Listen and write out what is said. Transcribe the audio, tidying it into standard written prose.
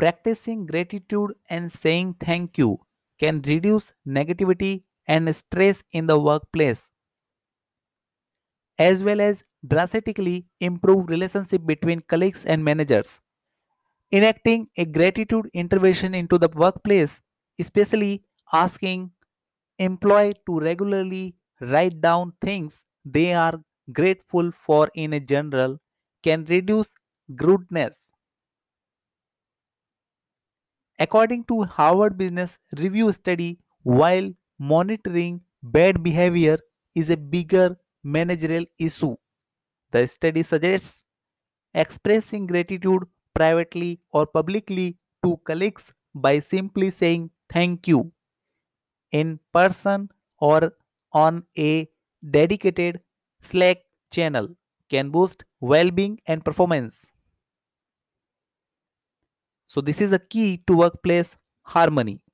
Practicing gratitude and saying thank you can reduce negativity and stress in the workplace, as well as drastically improve relationship between colleagues and managers. Enacting a gratitude intervention into the workplace, especially asking employee to regularly write down things they are grateful for in a journal, can reduce rudeness. According to Harvard Business Review study, while monitoring bad behavior is a bigger managerial issue, the study suggests expressing gratitude privately or publicly to colleagues by simply saying thank you in person or on a dedicated Slack channel can boost well-being and performance. So this is the key to workplace harmony.